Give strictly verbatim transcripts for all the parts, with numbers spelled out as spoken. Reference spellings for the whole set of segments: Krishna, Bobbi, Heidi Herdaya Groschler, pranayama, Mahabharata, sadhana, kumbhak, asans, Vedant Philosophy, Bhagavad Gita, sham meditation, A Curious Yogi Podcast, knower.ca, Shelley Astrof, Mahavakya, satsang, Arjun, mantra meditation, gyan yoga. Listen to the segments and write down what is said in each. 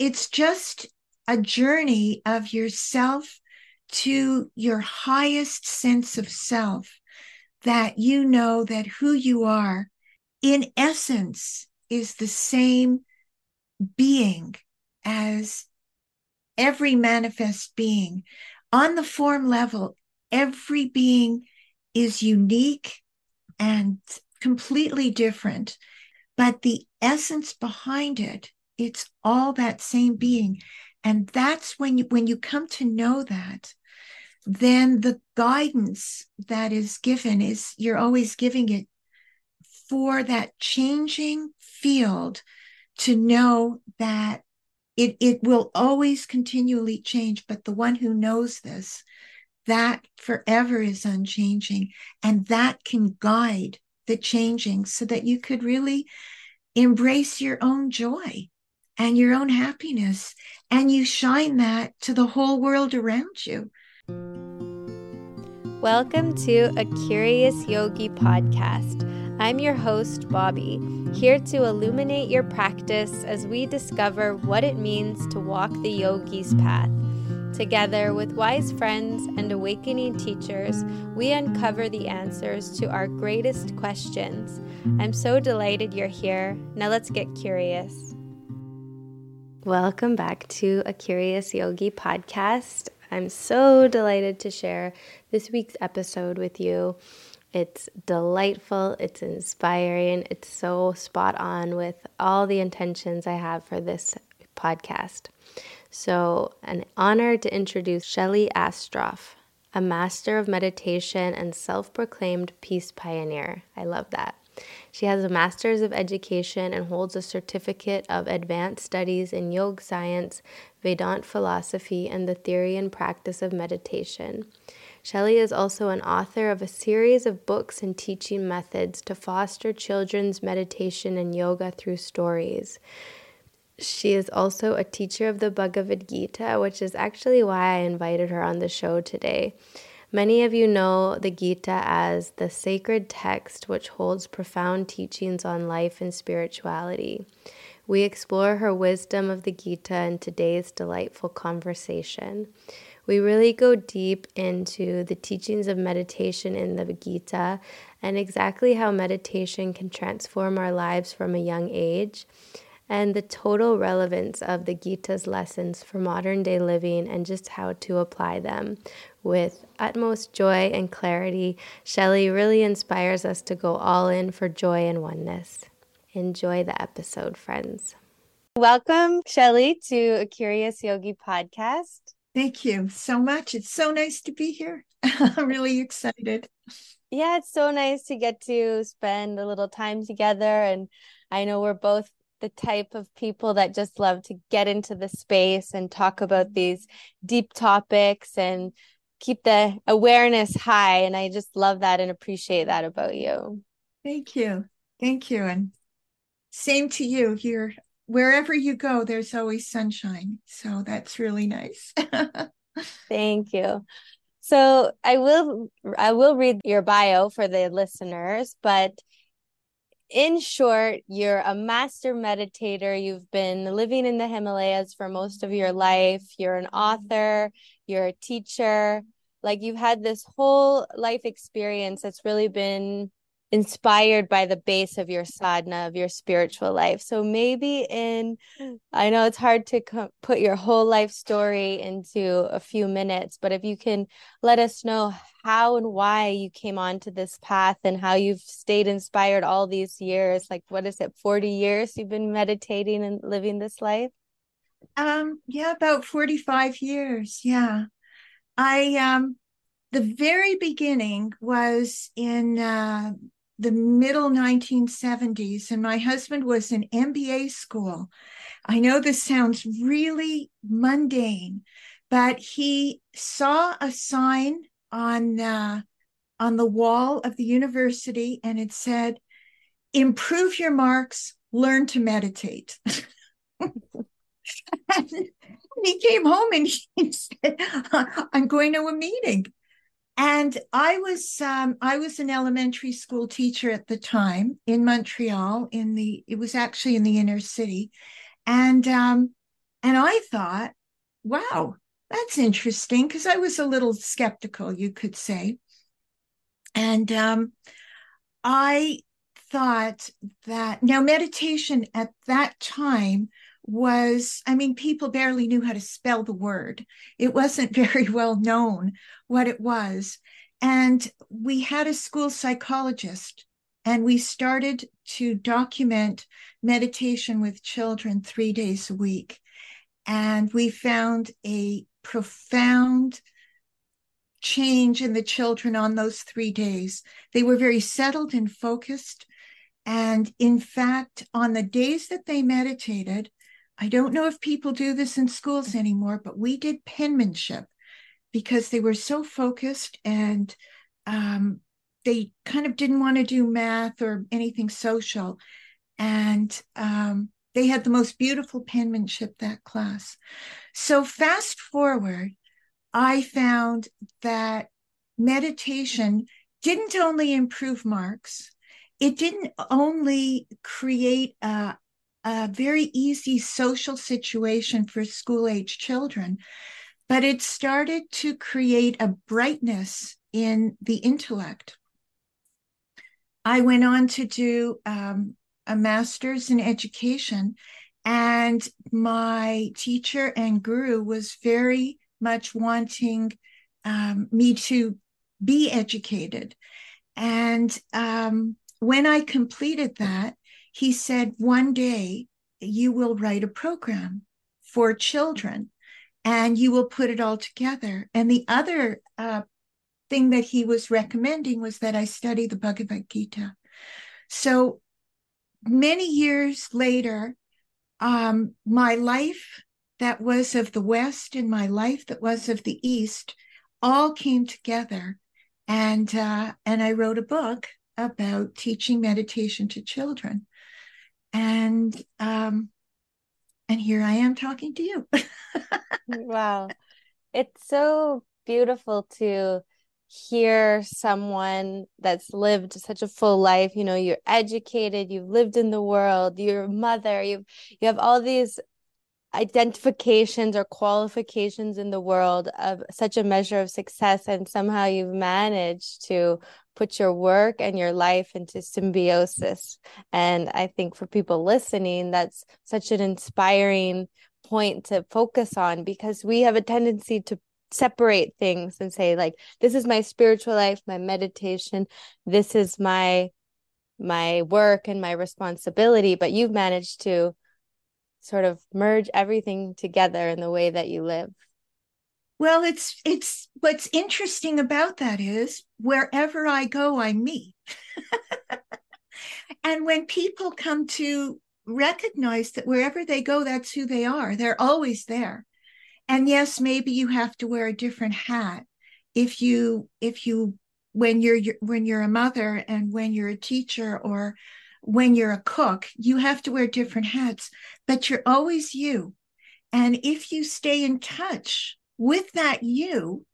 it's just a journey of yourself to your highest sense of self, that you know that who you are in essence is the same being as every manifest being. On the form level, every being is unique and completely different, but the essence behind it, it's all that same being. And that's when you, when you come to know that, then the guidance that is given is, you're always giving it for that changing field to know that it, it will always continually change. But the one who knows this, that forever is unchanging, and that can guide the changing so that you could really embrace your own joy and your own happiness, and you shine that to the whole world around you. Welcome to A Curious Yogi Podcast. I'm your host, Bobbi, here to illuminate your practice as we discover what it means to walk the yogi's path. Together with wise friends and awakening teachers, we uncover the answers to our greatest questions. I'm so delighted you're here. Now let's get curious. Welcome back to A Curious Yogi Podcast. I'm so delighted to share this week's episode with you. It's delightful, it's inspiring, it's so spot on with all the intentions I have for this podcast. So, an honor to introduce Shelley Astrof, a master of meditation and self-proclaimed peace pioneer. I love that. She has a master's of education and holds a certificate of advanced studies in yoga science, Vedant philosophy, and the theory and practice of meditation. Shelley is also an author of a series of books and teaching methods to foster children's meditation and yoga through stories. She is also a teacher of the Bhagavad Gita, which is actually why I invited her on the show today. Many of you know the Gita as the sacred text which holds profound teachings on life and spirituality. We explore her wisdom of the Gita in today's delightful conversation. We really go deep into the teachings of meditation in the Gita and exactly how meditation can transform our lives from a young age, and the total relevance of the Gita's lessons for modern day living and just how to apply them with utmost joy and clarity. Shelley really inspires us to go all in for joy and oneness. Enjoy the episode, friends. Welcome, Shelley, to A Curious Yogi Podcast. Thank you so much. It's so nice to be here. I'm really excited. Yeah, it's so nice to get to spend a little time together. And I know we're both the type of people that just love to get into the space and talk about these deep topics and keep the awareness high. And I just love that and appreciate that about you. Thank you. Thank you. And same to you here. Wherever you go, there's always sunshine. So that's really nice. Thank you. So I will, I will read your bio for the listeners, but in short, you're a master meditator. You've been living in the Himalayas for most of your life. You're an author. You're a teacher. Like, you've had this whole life experience that's really been inspired by the base of your sadhana, of your spiritual life. So maybe in, I know it's hard to co- put your whole life story into a few minutes, but if you can let us know how and why you came onto this path and how you've stayed inspired all these years, like, what is it, forty years you've been meditating and living this life? Um, yeah, about forty-five years. Yeah. I, um, the very beginning was in, uh, the middle nineteen seventies, and my husband was in M B A school. I know this sounds really mundane, but he saw a sign on uh, on the wall of the university, and it said, "Improve your marks, learn to meditate." And he came home and he said, "I'm going to a meeting." And I was um, I was an elementary school teacher at the time in Montreal. In the it was actually in the inner city, and um, And I thought, wow, that's interesting, because I was a little skeptical, you could say. And um, I thought that, now meditation at that time was, I mean, people barely knew how to spell the word. It wasn't very well known what it was. And we had a school psychologist, and we started to document meditation with children three days a week. And we found a profound change in the children on those three days. They were very settled and focused. And in fact, on the days that they meditated, I don't know if people do this in schools anymore, but we did penmanship, because they were so focused, and um, they kind of didn't want to do math or anything social. And um, they had the most beautiful penmanship, that class. So fast forward, I found that meditation didn't only improve marks. It didn't only create a, a very easy social situation for school-age children, but it started to create a brightness in the intellect. I went on to do um, a master's in education, and my teacher and guru was very much wanting um, me to be educated. And um, when I completed that, he said, one day you will write a program for children, and you will put it all together. And the other uh, thing that he was recommending was that I study the Bhagavad Gita. So many years later, um, my life that was of the West and my life that was of the East all came together. And, uh, and I wrote a book about teaching meditation to children. And um, and here I am talking to you. Wow. It's so beautiful to hear someone that's lived such a full life. You know, you're educated, you've lived in the world, you're a mother, you've, you have all these identifications or qualifications in the world of such a measure of success. And somehow you've managed to put your work and your life into symbiosis. And I think for people listening, that's such an inspiring point to focus on, because we have a tendency to separate things and say, like, this is my spiritual life, my meditation, this is my my work and my responsibility. But you've managed to sort of merge everything together in the way that you live. Well, it's it's what's interesting about that is wherever I go, I'm me. And when people come to recognize that wherever they go, that's who they are, they're always there. And yes, maybe you have to wear a different hat if you if you when you're when you're a mother and when you're a teacher or when you're a cook, you have to wear different hats, but you're always you. And if you stay in touch with that you,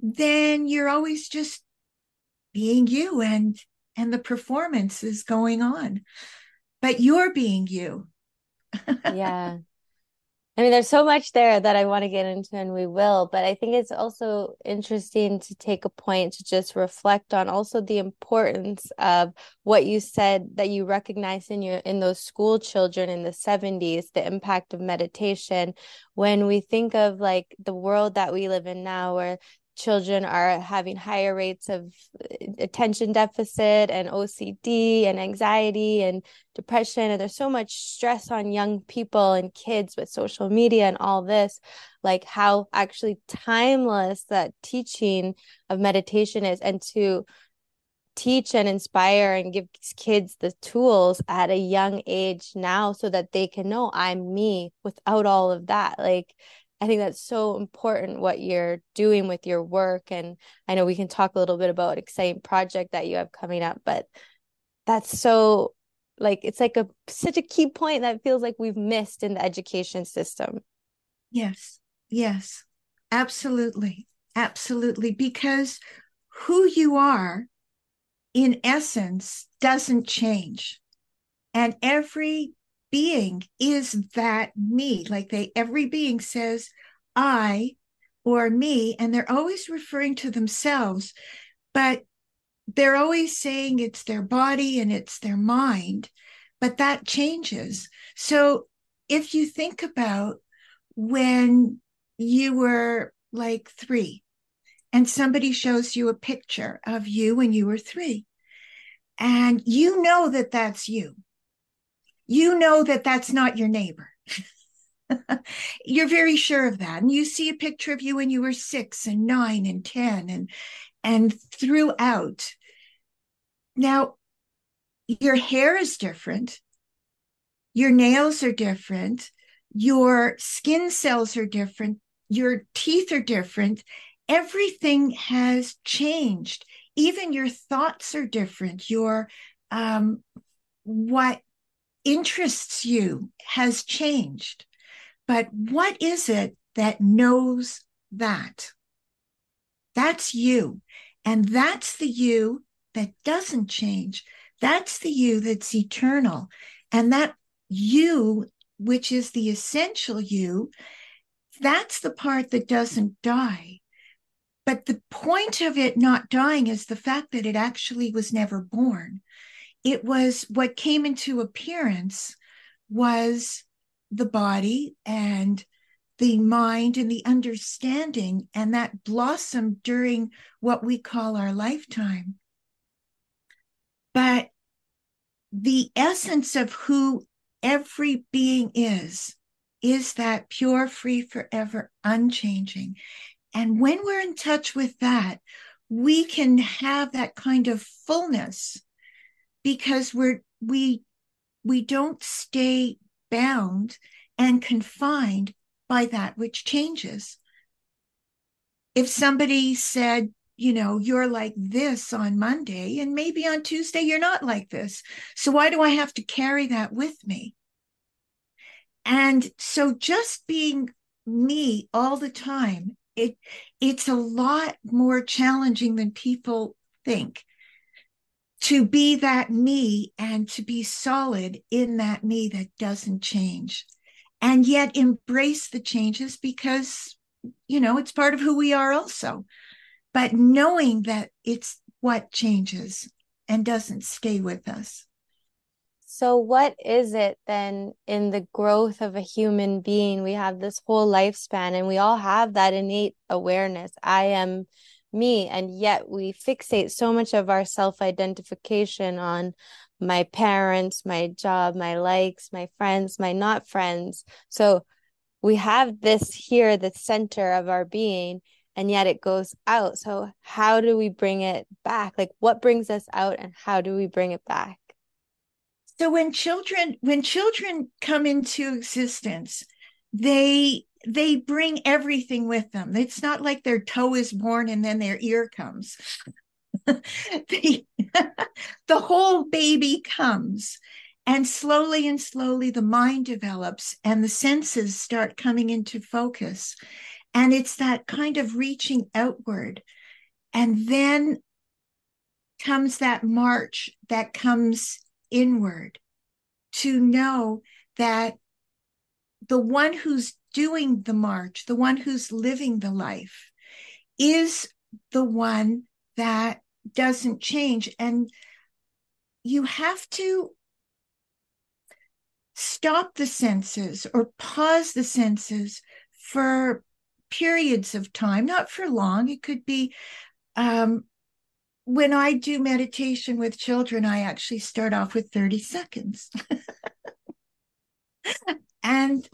then you're always just being you, and and the performance is going on, but you're being you. Yeah. I mean, there's so much there that I want to get into, and we will, but I think it's also interesting to take a point to just reflect on also the importance of what you said that you recognize in your, in those school children in the seventies, the impact of meditation. When we think of like the world that we live in now, where children are having higher rates of attention deficit and O C D and anxiety and depression. And there's so much stress on young people and kids with social media and all this, like how actually timeless that teaching of meditation is, and to teach and inspire and give kids the tools at a young age now so that they can know I'm me without all of that. Like, I think that's so important what you're doing with your work. And I know we can talk a little bit about an exciting project that you have coming up, but that's so like, it's like a, such a key point that feels like we've missed in the education system. Yes. Yes, absolutely. Absolutely. Because who you are in essence doesn't change. And every being is that me. Like they, every being says I or me, and they're always referring to themselves, but they're always saying it's their body and it's their mind, but that changes. So if you think about when you were like three and somebody shows you a picture of you when you were three, and you know that that's you, you know that that's not your neighbor. You're very sure of that. And you see a picture of you when you were six and nine and ten and and throughout. Now, your hair is different. Your nails are different. Your skin cells are different. Your teeth are different. Everything has changed. Even your thoughts are different. Your um, what interests you has changed. But what is it that knows that? That's you. And that's the you that doesn't change. That's the you that's eternal. And that you, which is the essential you, that's the part that doesn't die. But the point of it not dying is the fact that it actually was never born. It was what came into appearance was the body and the mind and the understanding, and that blossomed during what we call our lifetime. But the essence of who every being is, is that pure, free, forever, unchanging. And when we're in touch with that, we can have that kind of fullness, because we're we we don't stay bound and confined by that which changes. If somebody said, you know, you're like this on Monday, and maybe on Tuesday you're not like this, so why do I have to carry that with me? And so just being me all the time, it it's a lot more challenging than people think, to be that me and to be solid in that me that doesn't change. And yet embrace the changes, because, you know, it's part of who we are also. But knowing that it's what changes and doesn't stay with us. So what is it then in the growth of a human being? We have this whole lifespan and we all have that innate awareness. I am me. And yet we fixate so much of our self-identification on my parents, my job, my likes, my friends, my not friends. So we have this here, the center of our being, and yet it goes out. So how do we bring it back? Like, what brings us out and how do we bring it back? So when children, when children come into existence, they they bring everything with them. It's not like their toe is born and then their ear comes. the, the whole baby comes, and slowly and slowly the mind develops and the senses start coming into focus. And it's that kind of reaching outward. And then comes that march that comes inward, to know that the one who's doing the march, the one who's living the life, is the one that doesn't change. And you have to stop the senses or pause the senses for periods of time, not for long. It could be, um, when I do meditation with children, I actually start off with thirty seconds. And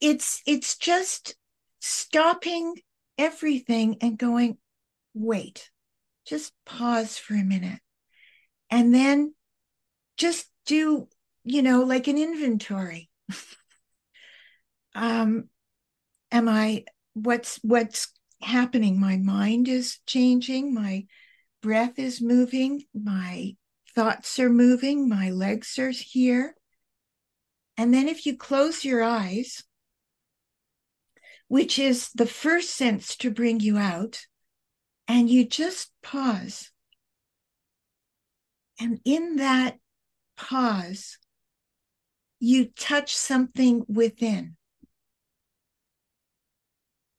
it's it's just stopping everything and going, wait, just pause for a minute, and then just do, you know, like an inventory. um, am I, what's, what's happening? My mind is changing. My breath is moving. My thoughts are moving. My legs are here. And then if you close your eyes, which is the first sense to bring you out, and you just pause. And in that pause, you touch something within.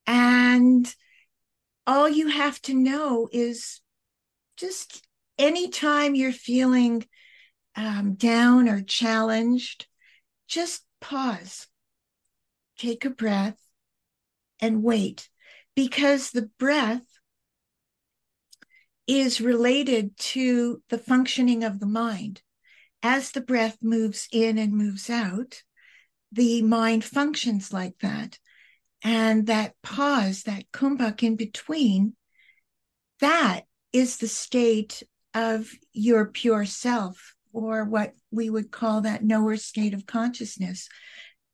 And all you have to know is just anytime you're feeling um, down or challenged, just pause, take a breath, and wait. Because the breath is related to the functioning of the mind. As the breath moves in and moves out, the mind functions like that. And that pause, that kumbhak in between, that is the state of your pure self, or what we would call that knower state of consciousness,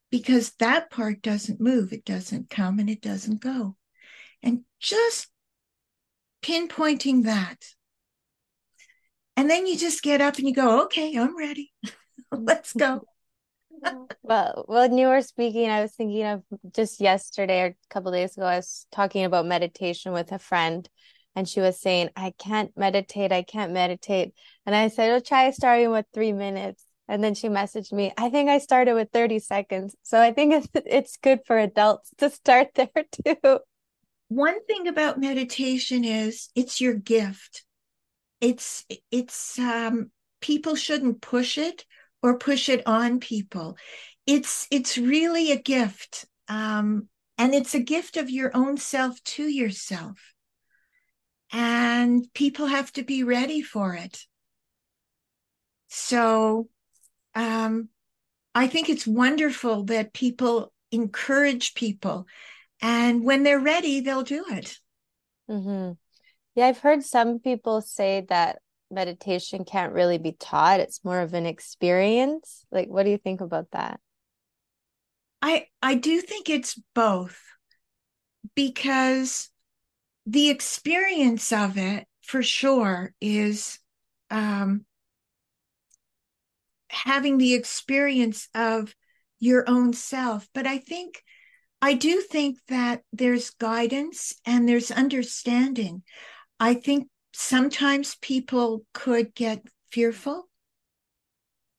because that part doesn't move. It doesn't come and it doesn't go. And just pinpointing that. And then you just get up and you go, okay, I'm ready. Let's go. Well, when you were speaking, I was thinking of just yesterday or a couple of days ago, I was talking about meditation with a friend, and she was saying, I can't meditate. I can't meditate. And I said, oh, try starting with three minutes. And then she messaged me, I think I started with thirty seconds. So I think it's, it's good for adults to start there too. One thing about meditation is it's your gift. It's, it's, um, people shouldn't push it or push it on people. It's, it's really a gift. Um, and it's a gift of your own self to yourself. And people have to be ready for it. So um, I think it's wonderful that people encourage people. And when they're ready, they'll do it. Mm-hmm. Yeah, I've heard some people say that meditation can't really be taught. It's more of an experience. Like, what do you think about that? I I do think it's both, because the experience of it, for sure, is um, having the experience of your own self. But I think, I do think that there's guidance and there's understanding. I think sometimes people could get fearful,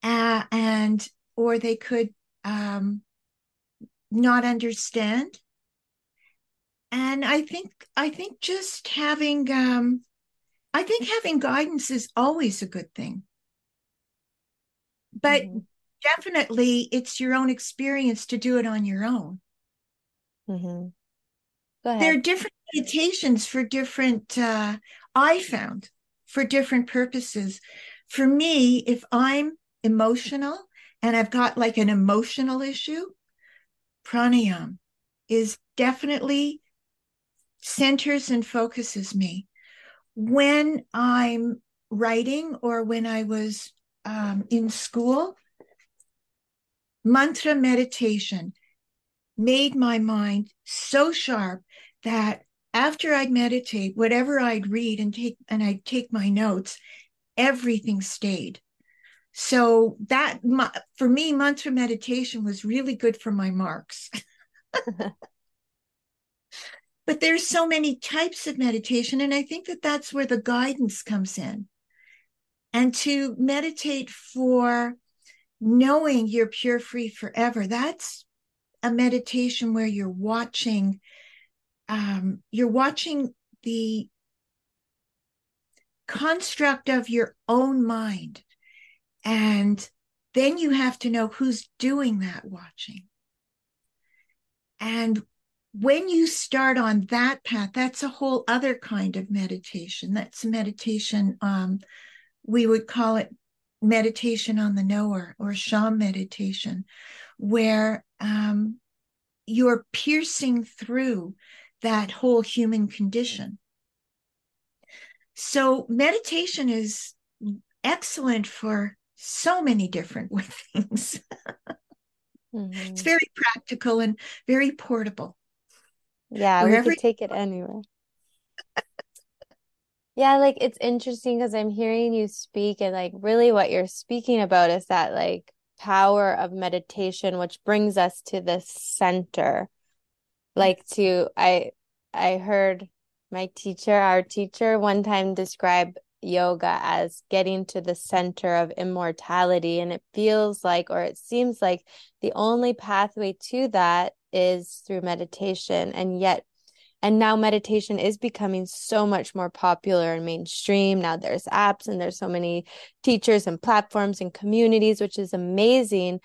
uh, and or they could um, not understand. And I think I think just having um, I think having guidance is always a good thing. But mm-hmm. definitely, it's your own experience to do it on your own. Mm-hmm. Go ahead. There are different meditations for different. Uh, I found for different purposes. For me, if I'm emotional and I've got like an emotional issue, pranayama is definitely centers and focuses me. When I'm writing or when I was um, in school, mantra meditation made my mind so sharp that after I'd meditate, whatever I'd read and take and I'd take my notes, everything stayed. So that my, for me, mantra meditation was really good for my marks. But there's so many types of meditation, and I think that that's where the guidance comes in. And to meditate for knowing you're pure free forever, that's a meditation where you're watching, um, you're watching the construct of your own mind. And then you have to know who's doing that watching. And when you start on that path, that's a whole other kind of meditation. That's a meditation, um, we would call it meditation on the knower, or sham meditation, where um, you're piercing through that whole human condition. So meditation is excellent for so many different things. Mm-hmm. It's very practical and very portable. Yeah, Wherever we can take it anywhere. Yeah, like it's interesting because I'm hearing you speak, and like really what you're speaking about is that like power of meditation, which brings us to the center. Like to I I heard my teacher, our teacher, one time describe yoga as getting to the center of immortality. And it feels like, or it seems like, the only pathway to that is through meditation. And yet, and now meditation is becoming so much more popular and mainstream. Now there's apps and there's so many teachers and platforms and communities, which is amazing.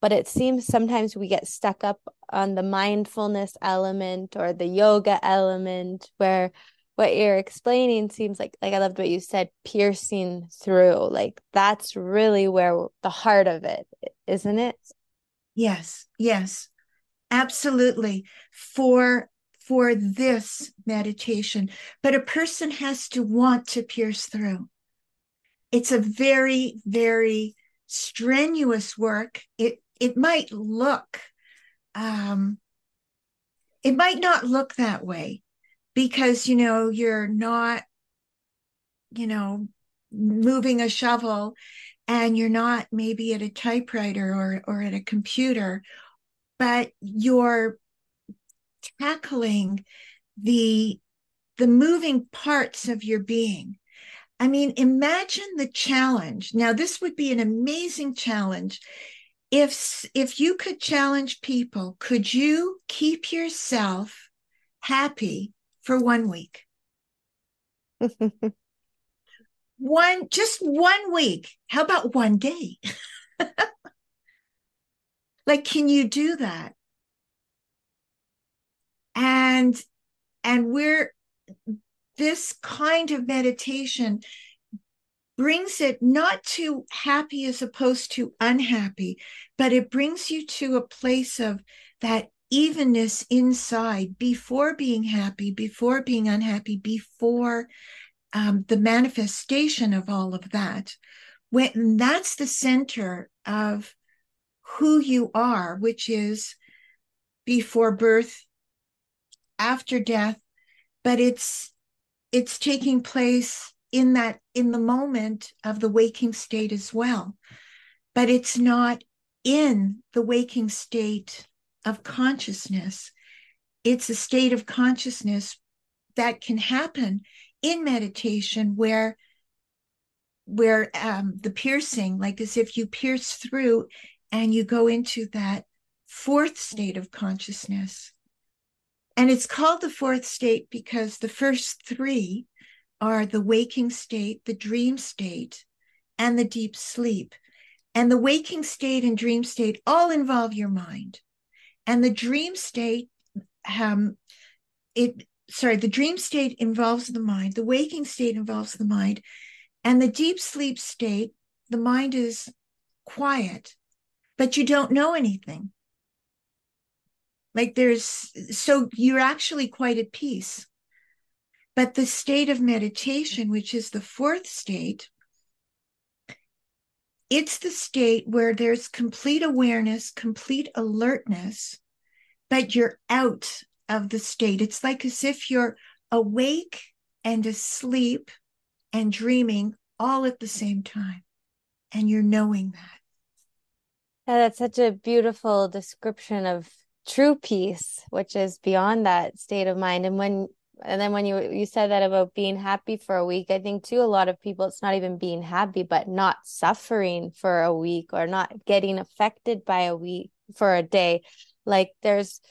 But it seems sometimes we get stuck up on the mindfulness element or the yoga element, where what you're explaining seems like, like I loved what you said, piercing through. Like that's really where the heart of it, isn't it? Yes, yes, absolutely. For for this meditation. But a person has to want to pierce through. It's a very, very strenuous work. It it might look, um, it might not look that way because, you know, you're not, you know, moving a shovel, and you're not maybe at a typewriter or or at a computer, but you're tackling the the moving parts of your being. I mean, imagine the challenge. Now, this would be an amazing challenge. If if you could challenge people, could you keep yourself happy for one week? One, just one week. How about one day? Like, can you do that? And and we're, this kind of meditation brings it not to happy as opposed to unhappy, but it brings you to a place of that evenness inside before being happy, before being unhappy, before um, the manifestation of all of that. When that's the center of who you are, which is before birth, after death, but it's it's taking place in that, in the moment of the waking state as well. But it's not in the waking state of consciousness. It's a state of consciousness that can happen in meditation where where um, the piercing, like as if you pierce through and you go into that fourth state of consciousness. And it's called the fourth state because the first three are the waking state, the dream state, and the deep sleep. And the waking state and dream state all involve your mind. And the dream state, um, it sorry, the dream state involves the mind. The waking state involves the mind. And the deep sleep state, the mind is quiet, but you don't know anything. Like there's, so you're actually quite at peace. But the state of meditation, which is the fourth state, it's the state where there's complete awareness, complete alertness, but you're out of the state. It's like as if you're awake and asleep and dreaming all at the same time. And you're knowing that. Yeah, that's such a beautiful description of true peace, which is beyond that state of mind. And when, and then when you, you said that about being happy for a week, I think too, a lot of people, it's not even being happy, but not suffering for a week or not getting affected by a week for a day. Like there's,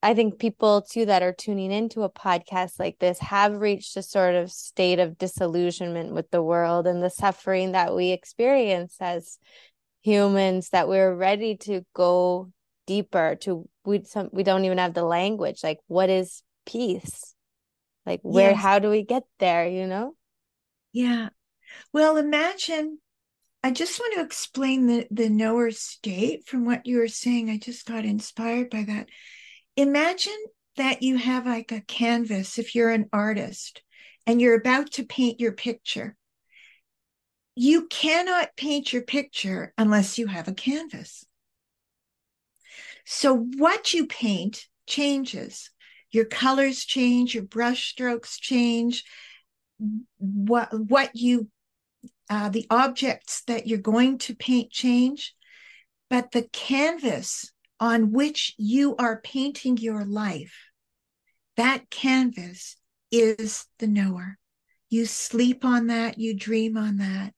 I think people too, that are tuning into a podcast like this have reached a sort of state of disillusionment with the world and the suffering that we experience as humans, that we're ready to go deeper to, we some, we don't even have the language, like what is peace, like where, yes. How do we get there, you know? Yeah, well, imagine, I just want to explain the the knower state from what you were saying. I just got inspired by that. Imagine that you have like a canvas, if you're an artist and you're about to paint your picture. You cannot paint your picture unless you have a canvas. So what you paint changes. Your colors change, your brush strokes change, what what you, uh, the objects that you're going to paint change, but the canvas on which you are painting your life, that canvas is the knower. You sleep on that, you dream on that,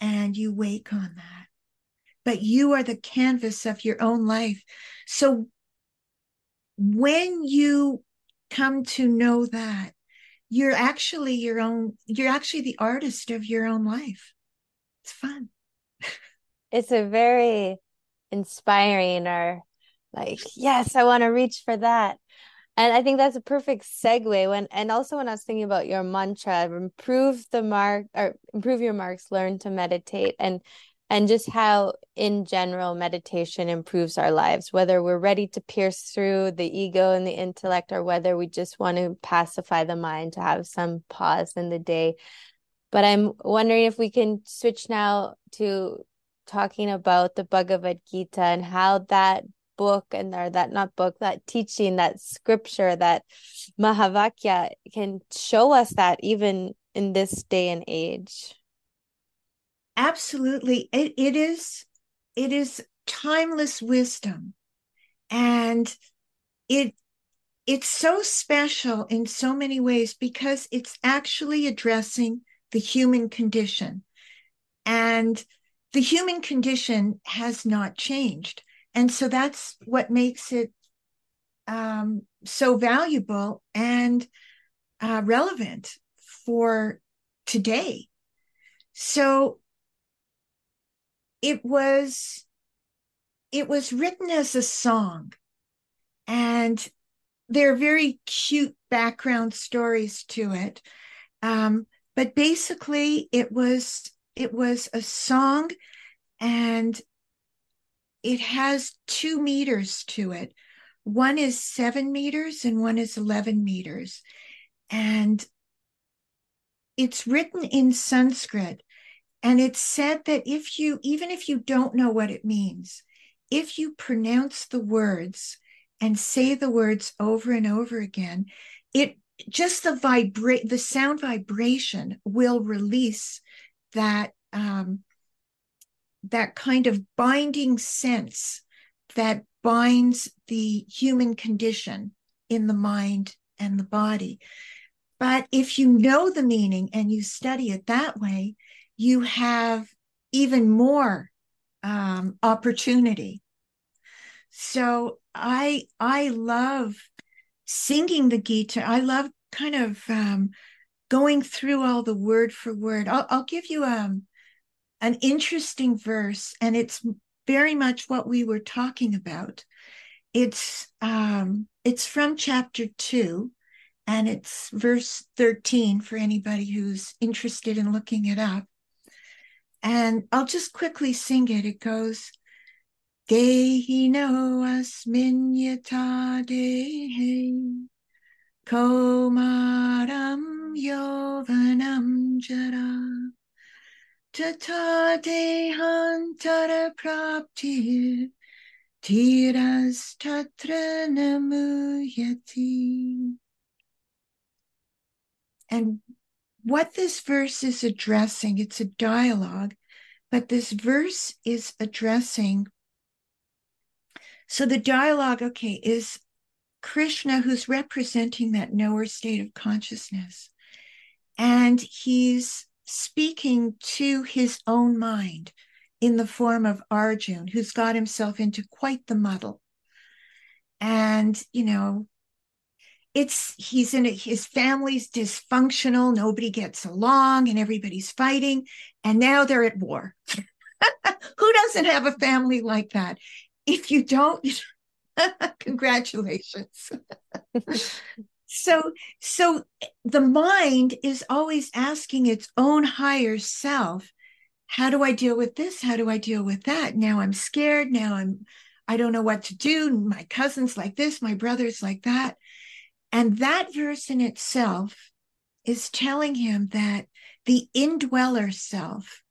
and you wake on that. But you are the canvas of your own life. So when you come to know that, you're actually your own, you're actually the artist of your own life. It's fun. It's a very inspiring, or like, yes, I want to reach for that. And I think that's a perfect segue. When, and also when I was thinking about your mantra, improve the mark or improve your marks, learn to meditate, and and just how in general meditation improves our lives, whether we're ready to pierce through the ego and the intellect, or whether we just want to pacify the mind to have some pause in the day. But I'm wondering if we can switch now to talking about the Bhagavad Gita and how that book and or that not book, that teaching, that scripture, that Mahavakya can show us that even in this day and age. Absolutely. It, it is, it is timeless wisdom, and it, it's so special in so many ways because it's actually addressing the human condition, and the human condition has not changed. And so that's what makes it um, so valuable and uh, relevant for today. So it was it was written as a song, and there are very cute background stories to it. Um, but basically, it was it was a song, and it has two meters to it. One is seven meters and one is eleven meters. And it's written in Sanskrit. And it's said that if you, even if you don't know what it means, if you pronounce the words and say the words over and over again, it just the vibra- the sound vibration will release that, um, that kind of binding sense that binds the human condition in the mind and the body. But if you know the meaning and you study it that way, you have even more um, opportunity. So I I love singing the Gita. I love kind of um, going through all the word for word. I'll, I'll give you a an interesting verse, and it's very much what we were talking about. It's um, it's from chapter two, and it's verse thirteen for anybody who's interested in looking it up. And I'll just quickly sing it. It goes, Dehi no asmin yata dehi komaram yovanam jara tata dehantara prapti tiras tatra namuyati. And what this verse is addressing, it's a dialogue, but this verse is addressing. So the dialogue, okay, is Krishna, who's representing that knower state of consciousness. And he's speaking to his own mind in the form of Arjun, who's got himself into quite the muddle. And, you know, it's he's in a, his family's dysfunctional, nobody gets along, and everybody's fighting, and now they're at war. Who doesn't have a family like that? If you don't, congratulations. So, so the mind is always asking its own higher self, how do I deal with this? How do I deal with that? Now I'm scared. Now I'm, I don't know what to do. My cousin's like this, my brother's like that. And that verse in itself is telling him that the indweller self,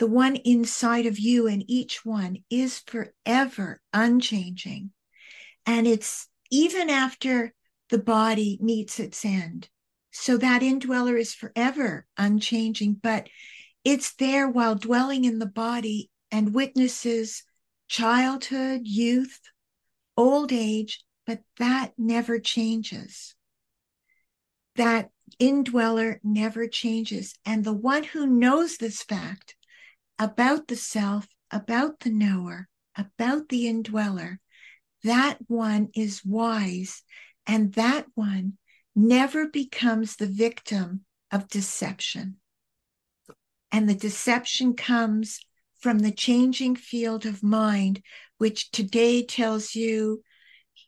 the one inside of you and each one, is forever unchanging. And it's even after the body meets its end. So that indweller is forever unchanging, but it's there while dwelling in the body and witnesses childhood, youth, old age, but that never changes. That indweller never changes. And the one who knows this fact about the self, about the knower, about the indweller, that one is wise, and that one never becomes the victim of deception. And the deception comes from the changing field of mind, which today tells you,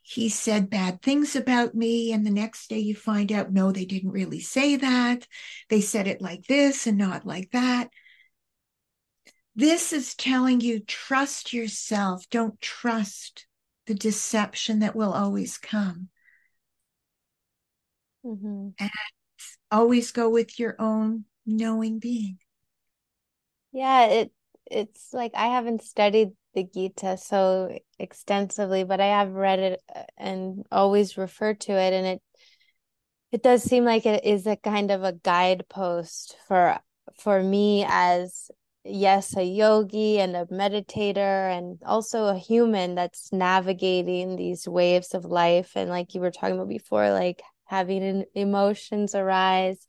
he said bad things about me. And the next day you find out, no, they didn't really say that. They said it like this and not like that. This is telling you, trust yourself. Don't trust the deception that will always come. Mm-hmm. And always go with your own knowing being. Yeah, it it's like I haven't studied the Gita so extensively, but I have read it and always refer to it, and it it does seem like it is a kind of a guidepost for for me as, yes, a yogi and a meditator, and also a human that's navigating these waves of life. And like you were talking about before, like having emotions arise,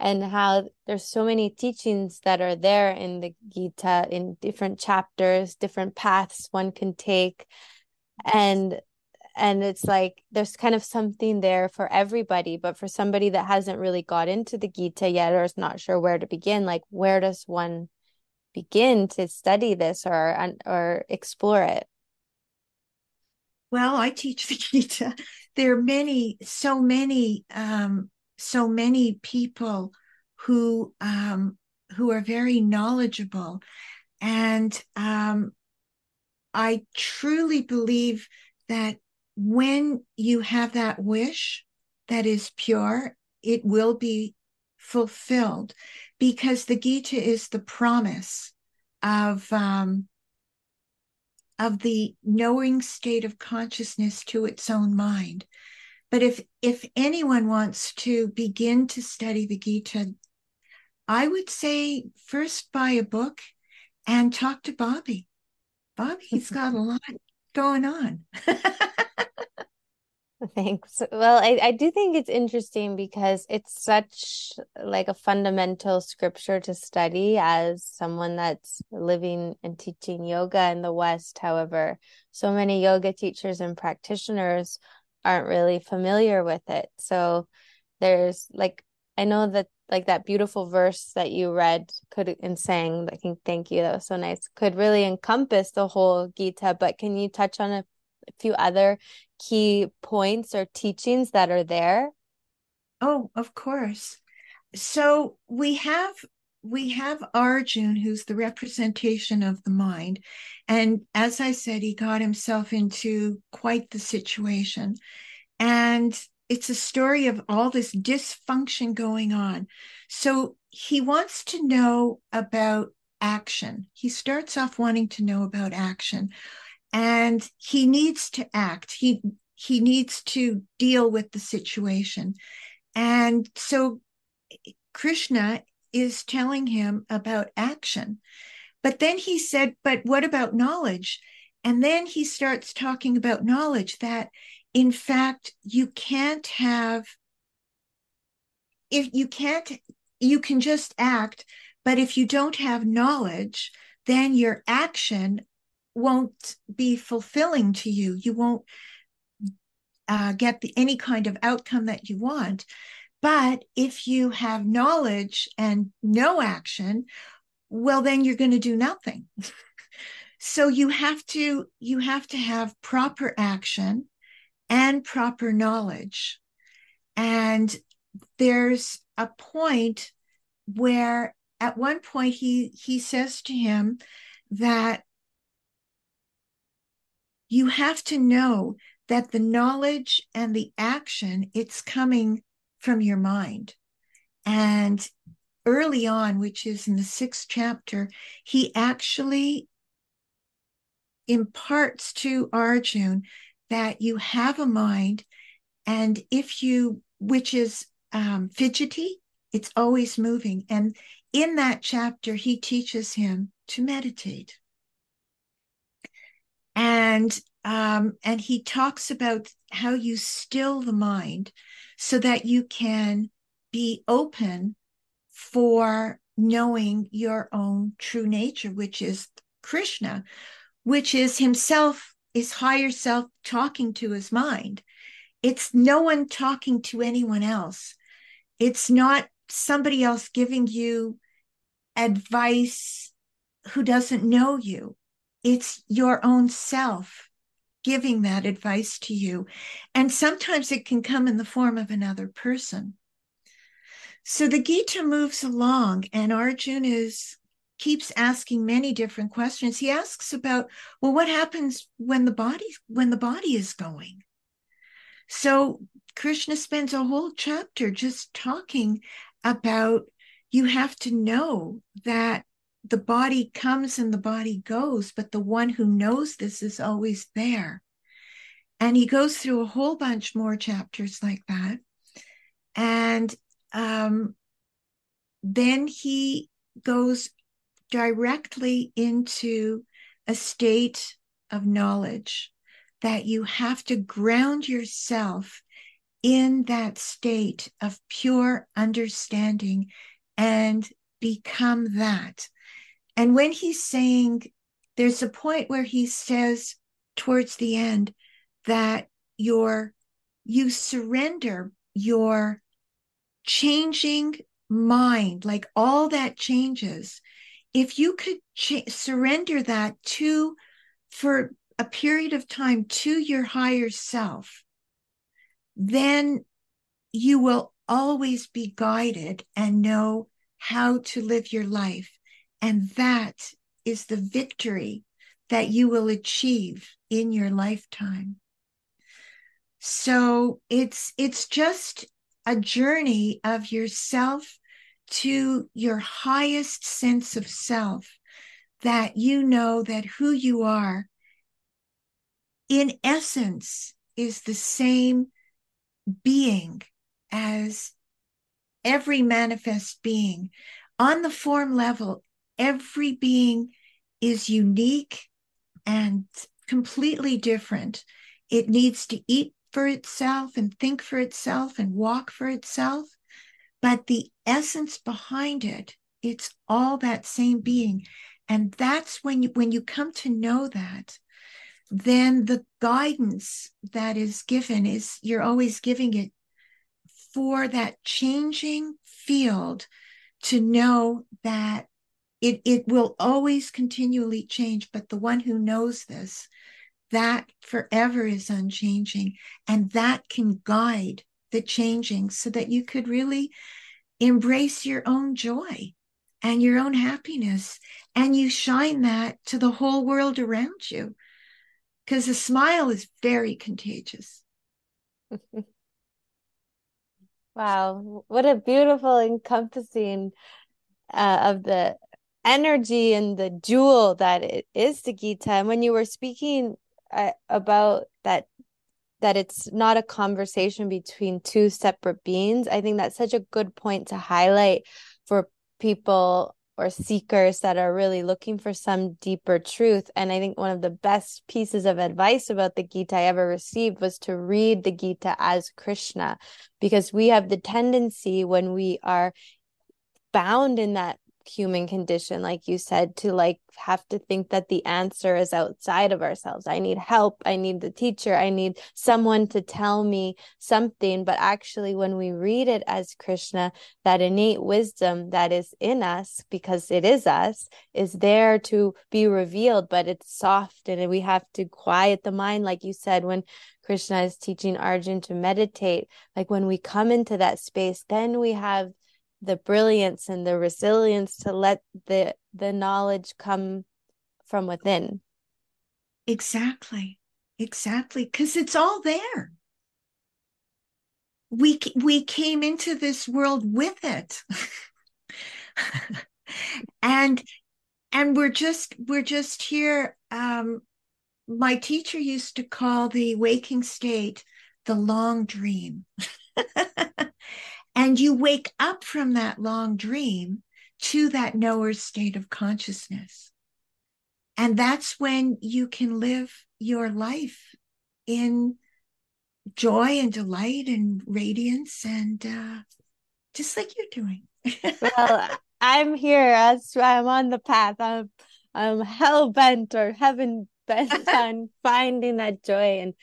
and how there's so many teachings that are there in the Gita, in different chapters, different paths one can take. And and it's like there's kind of something there for everybody. But for somebody that hasn't really got into the Gita yet, or is not sure where to begin, like where does one begin to study this or or explore it? Well, I teach the Gita. There are many, so many, um, so many people who um, who are very knowledgeable, and um, I truly believe that when you have that wish that is pure, it will be fulfilled, because the Gita is the promise of um, of the knowing state of consciousness to its own mind. But if if anyone wants to begin to study the Gita, I would say first buy a book and talk to Bobbi. Bobbi's got a lot going on. Thanks. Well, I, I do think it's interesting because it's such like a fundamental scripture to study as someone that's living and teaching yoga in the West. However, so many yoga teachers and practitioners aren't really familiar with it. So there's like, I know that like that beautiful verse that you read could and sang, I think, thank you, that was so nice, could really encompass the whole Gita. But can you touch on a few other key points or teachings that are there? Oh, of course. So we have we have Arjun, who's the representation of the mind. And as I said, he got himself into quite the situation. And it's a story of all this dysfunction going on. So he wants to know about action. He starts off wanting to know about action. And he needs to act. He he needs to deal with the situation. And so Krishna is telling him about action. But then he said, but what about knowledge? And then he starts talking about knowledge, that in fact, you can't have, if you can't, you can just act, but if you don't have knowledge, then your action won't be fulfilling to you. You won't uh, get the, any kind of outcome that you want. But if you have knowledge and no action, well, then you're going to do nothing. So you have to you have to have proper action and proper knowledge. And there's a point where at one point he he says to him that you have to know that the knowledge and the action, it's coming from your mind. And early on, which is in the sixth chapter, he actually imparts to Arjun that you have a mind, and if you, which is um, fidgety, it's always moving. And in that chapter, he teaches him to meditate. And um, and he talks about how you still the mind so that you can be open for knowing your own true nature, which is Krishna, which is himself, his higher self talking to his mind. It's no one talking to anyone else. It's not somebody else giving you advice who doesn't know you. It's your own self giving that advice to you. And sometimes it can come in the form of another person. So the Gita moves along, and Arjun is keeps asking many different questions. He asks about, well, what happens when the body when the body is going? So Krishna spends a whole chapter just talking about you have to know that the body comes and the body goes, but the one who knows this is always there. And he goes through a whole bunch more chapters like that. And um, then he goes directly into a state of knowledge that you have to ground yourself in that state of pure understanding and become that. And when he's saying, there's a point where he says towards the end that your you surrender your changing mind, like all that changes. If you could ch- surrender that to, for a period of time, to your higher self, then you will always be guided and know how to live your life. And that is the victory that you will achieve in your lifetime. So it's it's just a journey of yourself to your highest sense of self, that you know that who you are in essence is the same being as every manifest being. On the form level, every being is unique and completely different. It needs to eat for itself and think for itself and walk for itself. But the essence behind it, it's all that same being. And that's when you, when you come to know that, then the guidance that is given is you're always giving it for that changing field to know that It it will always continually change, but the one who knows this, that forever is unchanging, and that can guide the changing so that you could really embrace your own joy and your own happiness, and you shine that to the whole world around you, because a smile is very contagious. Wow, what a beautiful encompassing uh, of the energy and the jewel that it is the Gita. And when you were speaking uh, about that, that it's not a conversation between two separate beings, I think that's such a good point to highlight for people or seekers that are really looking for some deeper truth. And I think one of the best pieces of advice about the Gita I ever received was to read the Gita as Krishna, because we have the tendency when we are bound in that human condition, like you said, to like have to think that the answer is outside of ourselves. I need help. I need the teacher. I need someone to tell me something. But actually, when we read it as Krishna, that innate wisdom that is in us, because it is us, is there to be revealed, but it's soft, and we have to quiet the mind. Like you said, when Krishna is teaching Arjun to meditate, like when we come into that space, then we have the brilliance and the resilience to let the the knowledge come from within. Exactly, exactly, because it's all there. We we came into this world with it, and and we're just we're just here. Um, my teacher used to call the waking state the long dream. And you wake up from that long dream to that knower state of consciousness. And that's when you can live your life in joy and delight and radiance and uh, just like you're doing. Well, I'm here. That's why I'm on the path. I'm, I'm hell bent or heaven bent on finding that joy. And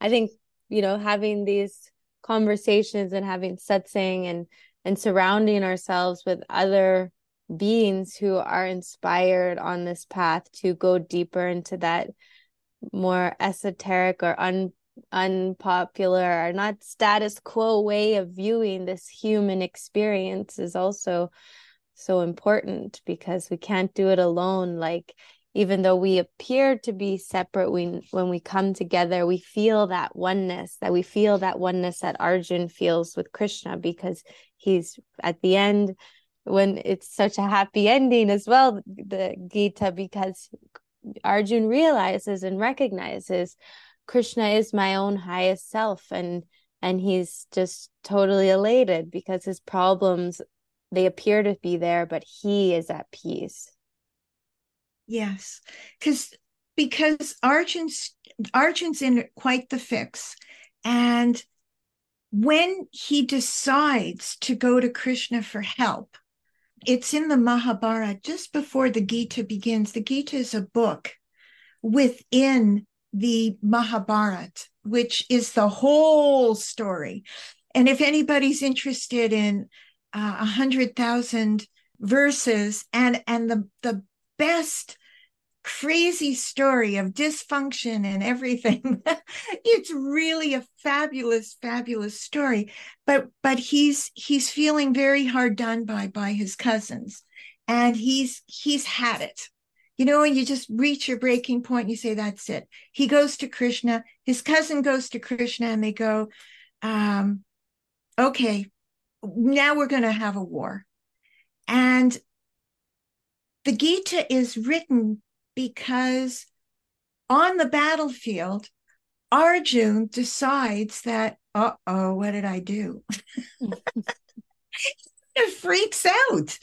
I think, you know, having these conversations and having satsang and, and surrounding ourselves with other beings who are inspired on this path to go deeper into that more esoteric or un unpopular or not status quo way of viewing this human experience is also so important, because we can't do it alone. Like, even though we appear to be separate, we, when we come together, we feel that oneness, that we feel that oneness that Arjun feels with Krishna, because he's at the end, when it's such a happy ending as well, the Gita, because Arjun realizes and recognizes Krishna is my own highest self, and and he's just totally elated because his problems, they appear to be there, but he is at peace. Yes, because because Arjun's Arjun's in quite the fix, and when he decides to go to Krishna for help, it's in the Mahabharata just before the Gita begins. The Gita is a book within the Mahabharata, which is the whole story. And if anybody's interested in a uh, hundred thousand verses and and the the best crazy story of dysfunction and everything, it's really a fabulous, fabulous story. But but he's he's feeling very hard done by by his cousins, and he's he's had it. You know, and you just reach your breaking point and you say, that's it. He goes to Krishna, his cousin goes to Krishna, and they go, um, okay, now we're going to have a war. And the Gita is written because on the battlefield, Arjun decides that, uh-oh, what did I do? It freaks out.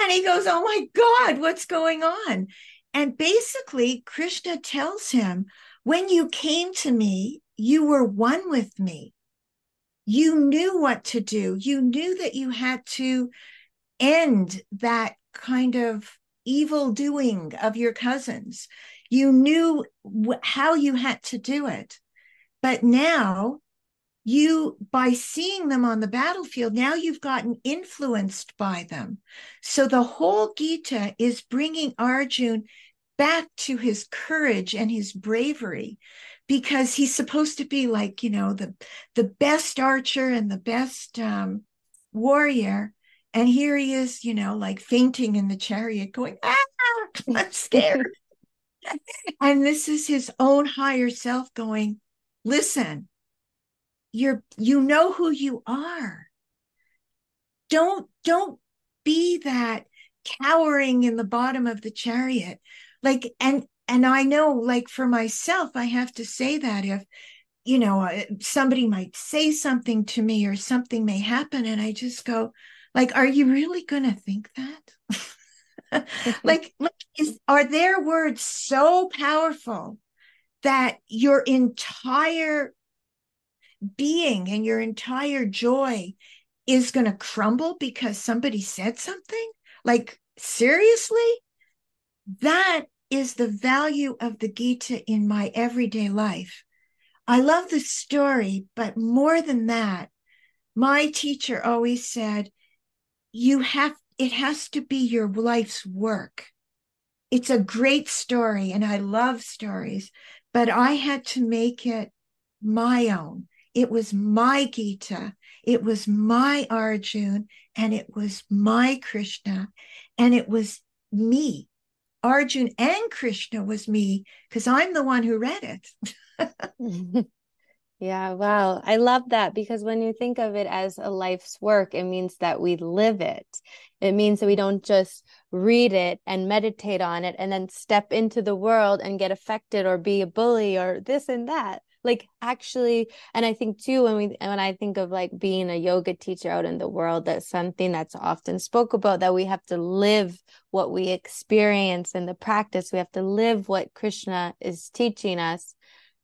And he goes, oh my God, what's going on? And basically, Krishna tells him, when you came to me, you were one with me. You knew what to do. You knew that you had to end that kind of evil doing of your cousins. You knew wh- how you had to do it. But now you, by seeing them on the battlefield, now you've gotten influenced by them. So the whole Gita is bringing Arjun back to his courage and his bravery, because he's supposed to be like, you know, the, the best archer and the best um, warrior. And here he is, you know, like fainting in the chariot going, ah, I'm scared. And this is his own higher self going, listen, you're, you know who you are. Don't, don't be that cowering in the bottom of the chariot. Like, and, and I know, like for myself, I have to say that if, you know, somebody might say something to me or something may happen, and I just go, like, are you really going to think that? like, like is, are their words so powerful that your entire being and your entire joy is going to crumble because somebody said something? Like, seriously? That is the value of the Gita in my everyday life. I love the story, but more than that, my teacher always said, you have, it has to be your life's work. It's a great story, and I love stories, but I had to make it my own. It was my Gita, it was my Arjun, and it was my Krishna, and it was me. Arjun and Krishna was me, because I'm the one who read it. Yeah, wow. I love that, because when you think of it as a life's work, it means that we live it. It means that we don't just read it and meditate on it and then step into the world and get affected or be a bully or this and that. Like, actually, and I think too, when we, when I think of like being a yoga teacher out in the world, that's something that's often spoke about, that we have to live what we experience in the practice. We have to live what Krishna is teaching us.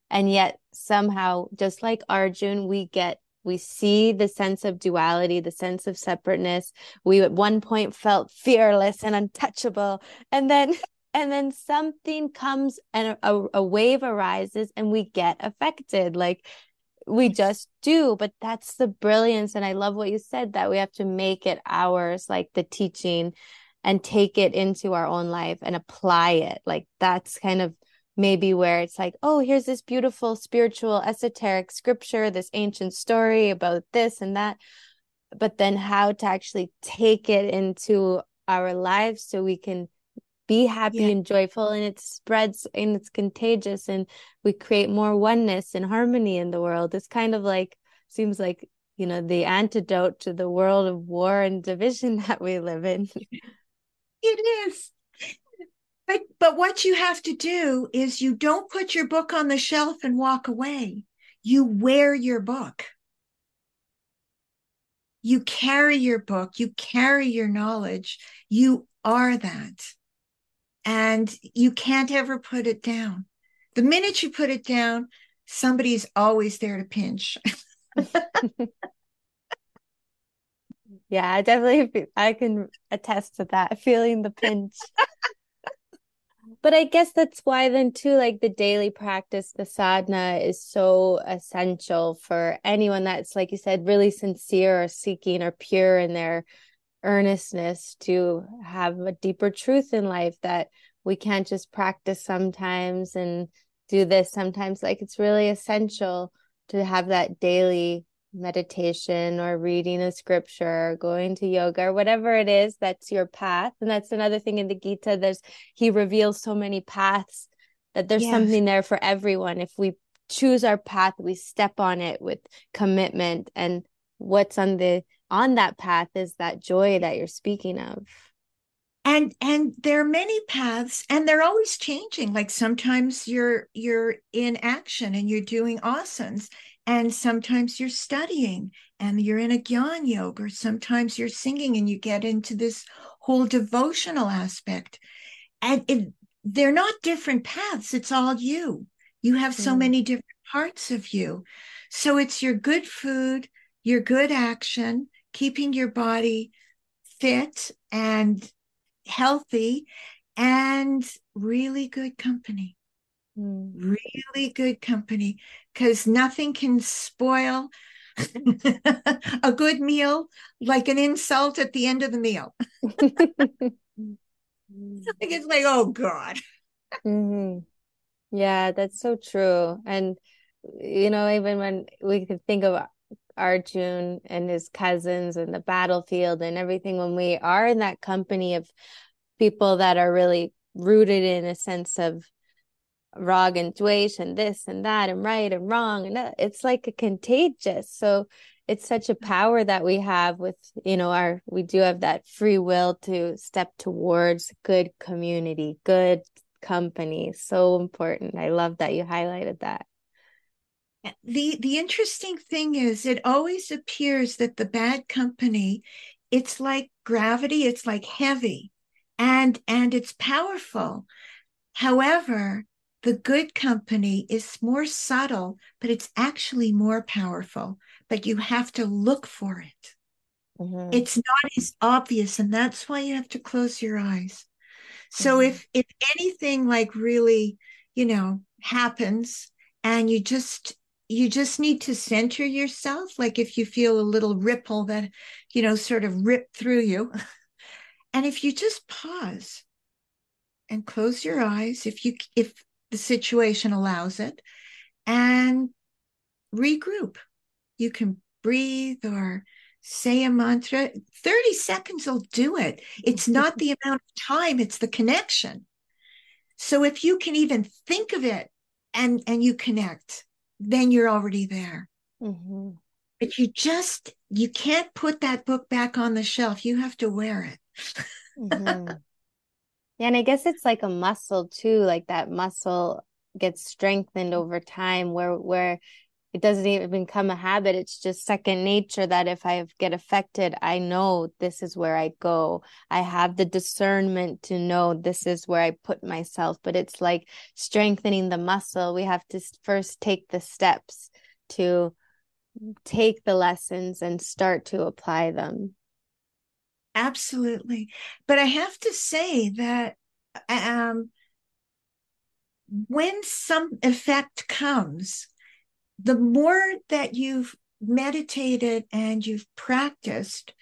And yet somehow, just like Arjun, we get We see the sense of duality, the sense of separateness. We at one point felt fearless and untouchable. And then and then something comes and a, a wave arises and we get affected. Like we just do. But that's the brilliance. And I love what you said, that we have to make it ours, like the teaching, and take it into our own life and apply it. Like that's kind of maybe where it's like, oh, here's this beautiful spiritual esoteric scripture, this ancient story about this and that, but then how to actually take it into our lives so we can be happy yeah. and joyful, and it spreads and it's contagious and we create more oneness and harmony in the world. It's kind of like, seems like, you know, the antidote to the world of war and division that we live in. It is. But, but what you have to do is you don't put your book on the shelf and walk away. You wear your book. You carry your book. You carry your knowledge. You are that. And you can't ever put it down. The minute you put it down, somebody's always there to pinch. Yeah, I definitely, I can attest to that, feeling the pinch. But I guess that's why then too, like the daily practice, the sadhana is so essential for anyone that's, like you said, really sincere or seeking or pure in their earnestness to have a deeper truth in life, that we can't just practice sometimes and do this sometimes. Like it's really essential to have that daily meditation or reading a scripture or going to yoga or whatever it is that's your path. And that's another thing in the Gita, there's he reveals so many paths, that there's yes. something there for everyone. If we choose our path, we step on it with commitment, and what's on the on that path is that joy that you're speaking of. And and there are many paths, and they're always changing. Like sometimes you're you're in action and you're doing asans, and sometimes you're studying and you're in a gyan yoga, or sometimes you're singing and you get into this whole devotional aspect. And it, they're not different paths. It's all you. You have so mm. many different parts of you. So it's your good food, your good action, keeping your body fit and healthy, and really good company, mm. really good company, because nothing can spoil a good meal like an insult at the end of the meal. It's like, oh God. Mm-hmm. Yeah, that's so true. And, you know, even when we could think of Arjun and his cousins and the battlefield and everything, when we are in that company of people that are really rooted in a sense of rag and dvesh and this and that and right and wrong, and that, it's like a contagious. So it's such a power that we have with, you know, our, we do have that free will to step towards good community, good company. So important. I love that you highlighted that. The the interesting thing is, it always appears that the bad company, it's like gravity, it's like heavy, and and it's powerful. However, the good company is more subtle, but it's actually more powerful. But you have to look for it. Mm-hmm. It's not as obvious, and that's why you have to close your eyes. So mm-hmm. if if anything like really, you know, happens, and you just You just need to center yourself. Like if you feel a little ripple that, you know, sort of rip through you. And if you just pause and close your eyes, if you, if the situation allows it, and regroup, you can breathe or say a mantra. thirty seconds will do it. It's not the amount of time, it's the connection. So if you can even think of it and, and you connect, then you're already there. Mm-hmm. But you just, you can't put that book back on the shelf. You have to wear it. Mm-hmm. Yeah, and I guess it's like a muscle too. Like that muscle gets strengthened over time, where, where it doesn't even become a habit. It's just second nature that if I get affected, I know this is where I go. I have the discernment to know this is where I put myself. But it's like strengthening the muscle. We have to first take the steps to take the lessons and start to apply them. Absolutely. But I have to say that um, when some effect comes, the more that you've meditated and you've practiced,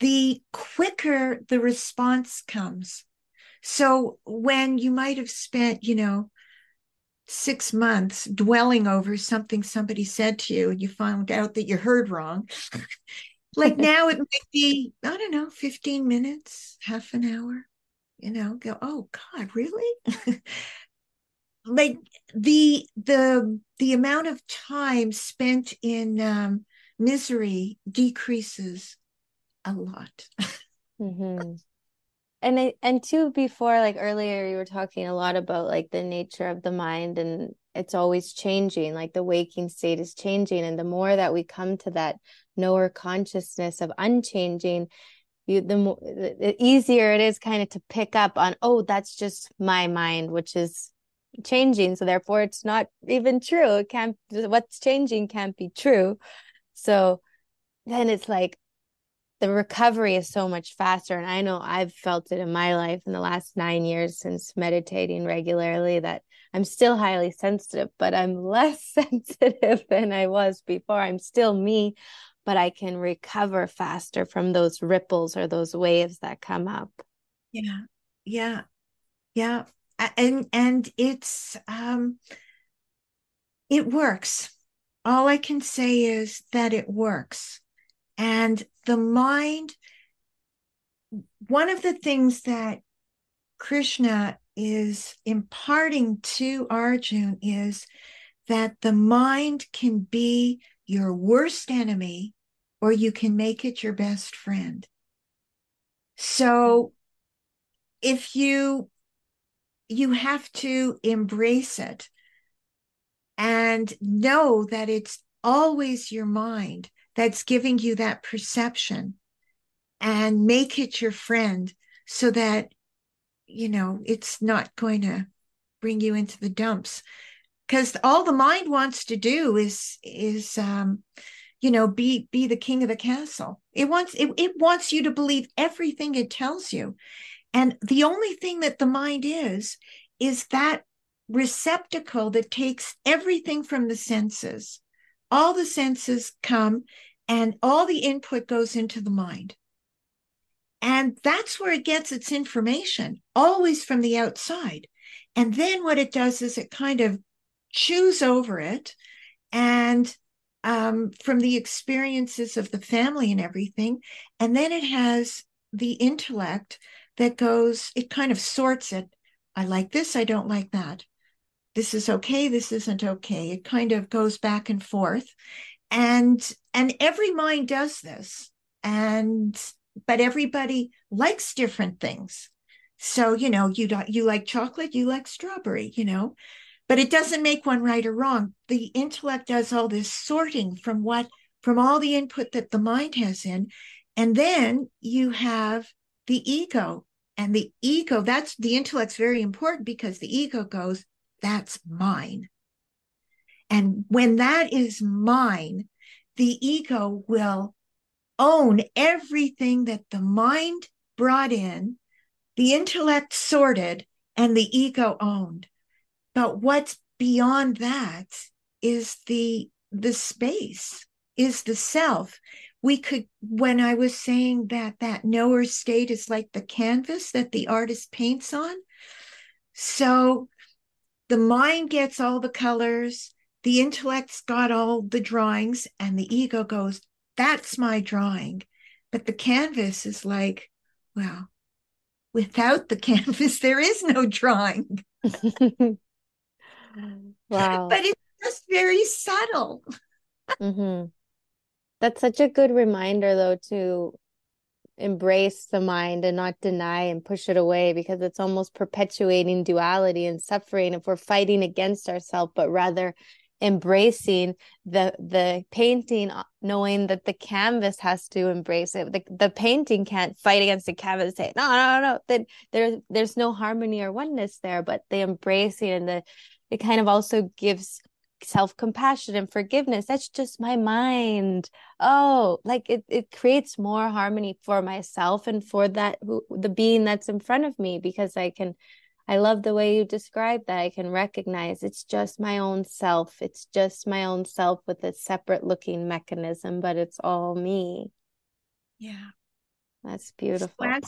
the quicker the response comes. So when you might have spent, you know, six months dwelling over something somebody said to you, and you found out that you heard wrong. Like now it might be, I don't know, fifteen minutes, half an hour, you know, go, oh God, really? Like the, the, the amount of time spent in um, misery decreases a lot. Mm-hmm. And I, and too, before, like earlier, you were talking a lot about like the nature of the mind, and it's always changing, like the waking state is changing. And the more that we come to that knower consciousness of unchanging, you, the, more, the easier it is kind of to pick up on, oh, that's just my mind, which is changing. So therefore it's not even true. It can't, what's changing can't be true. So then it's like, the recovery is so much faster. And I know I've felt it in my life in the last nine years since meditating regularly, that I'm still highly sensitive, but I'm less sensitive than I was before. I'm still me, but I can recover faster from those ripples or those waves that come up. Yeah. Yeah. Yeah. And, and it's, um, it works. All I can say is that it works. And the mind, one of the things that Krishna is imparting to Arjun is that the mind can be your worst enemy, or you can make it your best friend. So if you, you have to embrace it and know that it's always your mind that's giving you that perception, and make it your friend so that, you know, it's not going to bring you into the dumps. Because all the mind wants to do is, is um, you know, be be the king of the castle. It wants, it, it wants you to believe everything it tells you. And the only thing that the mind is, is that receptacle that takes everything from the senses. All the senses come and all the input goes into the mind. And that's where it gets its information, always from the outside. And then what it does is it kind of chews over it. And um, from the experiences of the family and everything. And then it has the intellect that goes, it kind of sorts it. I like this, I don't like that. This is okay, this isn't okay. It kind of goes back and forth. And and every mind does this. And but everybody likes different things. So, you know, you don't, you like chocolate, you like strawberry, you know. But it doesn't make one right or wrong. The intellect does all this sorting from what from all the input that the mind has in. And then you have the ego. And the ego, that's the intellect's very important, because the ego goes, that's mine. And when that is mine, the ego will own everything that the mind brought in, the intellect sorted, and the ego owned. But what's beyond that is the, the space, is the self. We could, when I was saying that that knower state is like the canvas that the artist paints on. So the mind gets all the colors, the intellect's got all the drawings, and the ego goes, that's my drawing. But the canvas is like, well, without the canvas, there is no drawing. Wow. But it's just very subtle. Mm-hmm. That's such a good reminder, though, to embrace the mind and not deny and push it away, because it's almost perpetuating duality and suffering if we're fighting against ourselves, but rather embracing the the painting, knowing that the canvas has to embrace it. The, the painting can't fight against the canvas and say, no, no, no, that there, there's no harmony or oneness there, but the embracing and the, it kind of also gives self-compassion and forgiveness. That's just my mind. Oh, like it, it creates more harmony for myself and for that, who, the being that's in front of me, because I can, I love the way you describe that. I can recognize it's just my own self. It's just my own self with a separate looking mechanism, but it's all me. Yeah. That's beautiful. So as,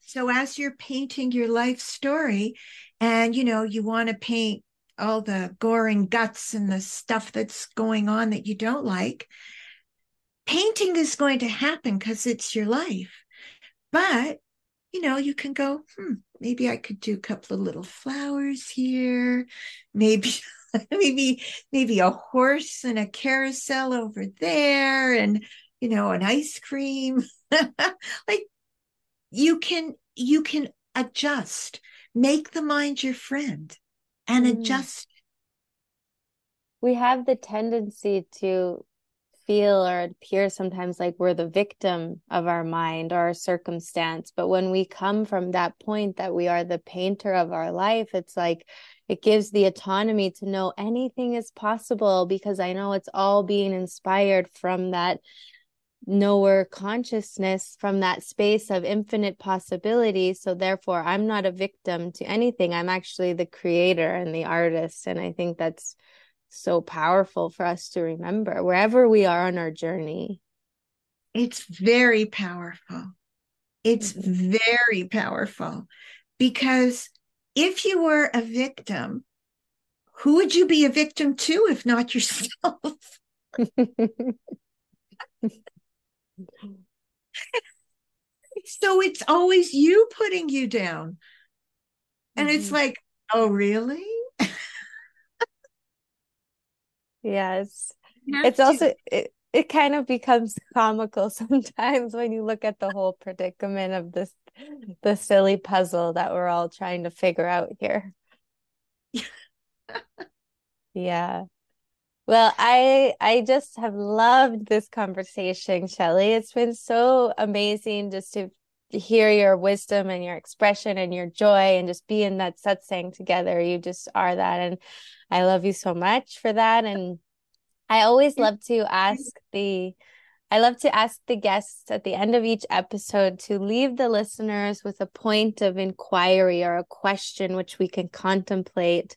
so as you're painting your life story, and, you know, you want to paint all the gore and guts and the stuff that's going on that you don't like, painting is going to happen because it's your life. But, you know, you can go, hmm, maybe I could do a couple of little flowers here. Maybe, maybe, maybe a horse and a carousel over there, and, you know, an ice cream. Like you can, you can adjust, make the mind your friend and mm. adjust. We have the tendency to feel or appear sometimes like we're the victim of our mind or our circumstance. But when we come from that point that we are the painter of our life, it's like, it gives the autonomy to know anything is possible, because I know it's all being inspired from that knower consciousness, from that space of infinite possibility. So therefore I'm not a victim to anything. I'm actually the creator and the artist. And I think that's so powerful for us to remember wherever we are on our journey. It's very powerful. It's mm-hmm. very powerful, because if you were a victim, who would you be a victim to if not yourself? So it's always you putting you down. And mm-hmm. it's like, oh, really? Yes. It's to. also, it, it kind of becomes comical sometimes when you look at the whole predicament of this, the silly puzzle that we're all trying to figure out here. Yeah. Well, I I just have loved this conversation, Shelley. It's been so amazing just to hear your wisdom and your expression and your joy and just be in that satsang together. You just are that. And I love you so much for that. And I always love to ask the I love to ask the guests at the end of each episode to leave the listeners with a point of inquiry or a question which we can contemplate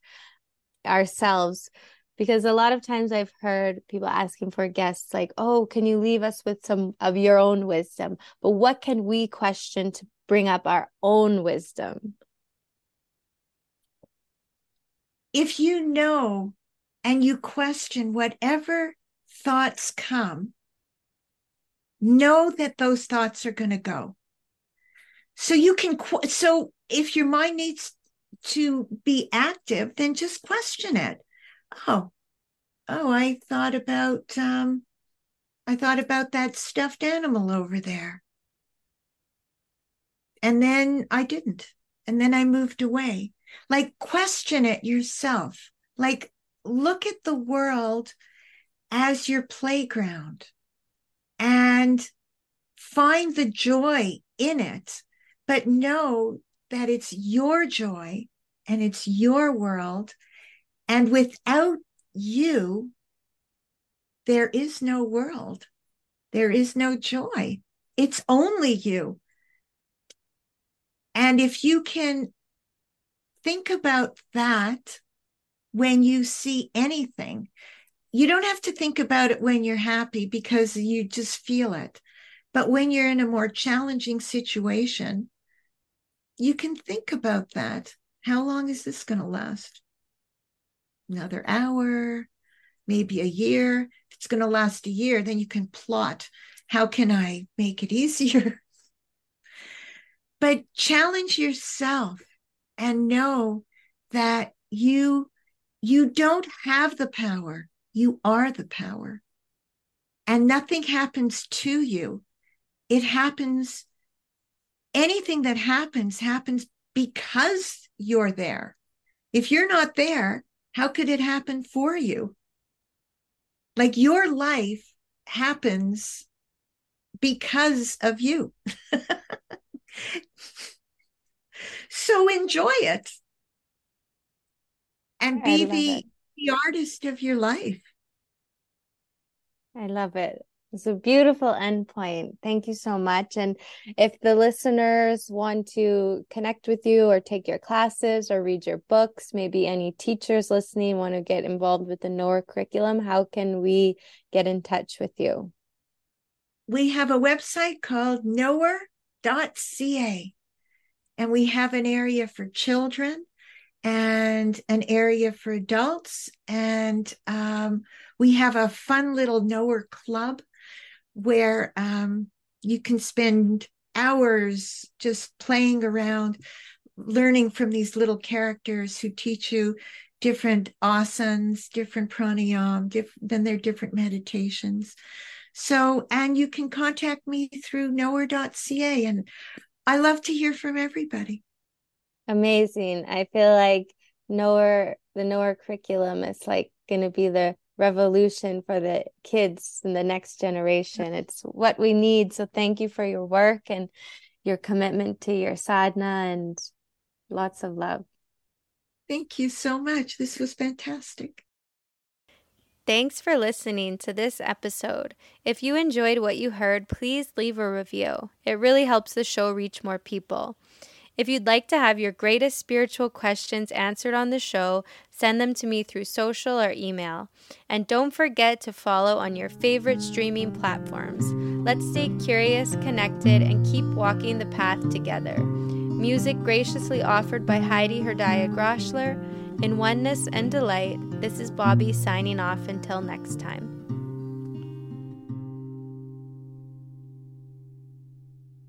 ourselves. Because a lot of times I've heard people asking for guests like, oh, can you leave us with some of your own wisdom? But what can we question to bring up our own wisdom? If you know and you question whatever thoughts come, know that those thoughts are going to go. So you can, qu- so if your mind needs to be active, then just question it. Oh, oh, I thought about, um, I thought about that stuffed animal over there. And then I didn't. And then I moved away. Like, question it yourself. Like, look at the world as your playground and find the joy in it, but know that it's your joy and it's your world. And without you, there is no world. There is no joy. It's only you. And if you can think about that when you see anything, you don't have to think about it when you're happy because you just feel it. But when you're in a more challenging situation, you can think about that. How long is this going to last? Another hour, maybe a year. If it's going to last a year, then you can plot, how can I make it easier? But challenge yourself and know that you, you don't have the power. You are the power. And nothing happens to you. It happens, anything that happens, happens because you're there. If you're not there, how could it happen for you? Like, your life happens because of you. So enjoy it and be the, the artist of your life. I love it. It's a beautiful endpoint. Thank you so much. And if the listeners want to connect with you or take your classes or read your books, maybe any teachers listening want to get involved with the Knower curriculum, how can we get in touch with you? We have a website called knower dot c a, and we have an area for children and an area for adults. And um, we have a fun little Knower club where um, you can spend hours just playing around, learning from these little characters who teach you different asans, different pranayama, diff- then there are different meditations. So, and you can contact me through knower dot c a, and I love to hear from everybody. Amazing. I feel like Knower, the Knower curriculum is like going to be the revolution for the kids and the next generation. It's what we need. So thank you for your work and your commitment to your sadhana, and lots of love. Thank you so much. This was fantastic. Thanks for listening to this episode. If you enjoyed what you heard, please leave a review. It really helps the show reach more people. If you'd like to have your greatest spiritual questions answered on the show, send them to me through social or email. And don't forget to follow on your favorite streaming platforms. Let's stay curious, connected, and keep walking the path together. Music graciously offered by Heidi Herdaya Groschler. In oneness and delight, this is Bobbi signing off until next time.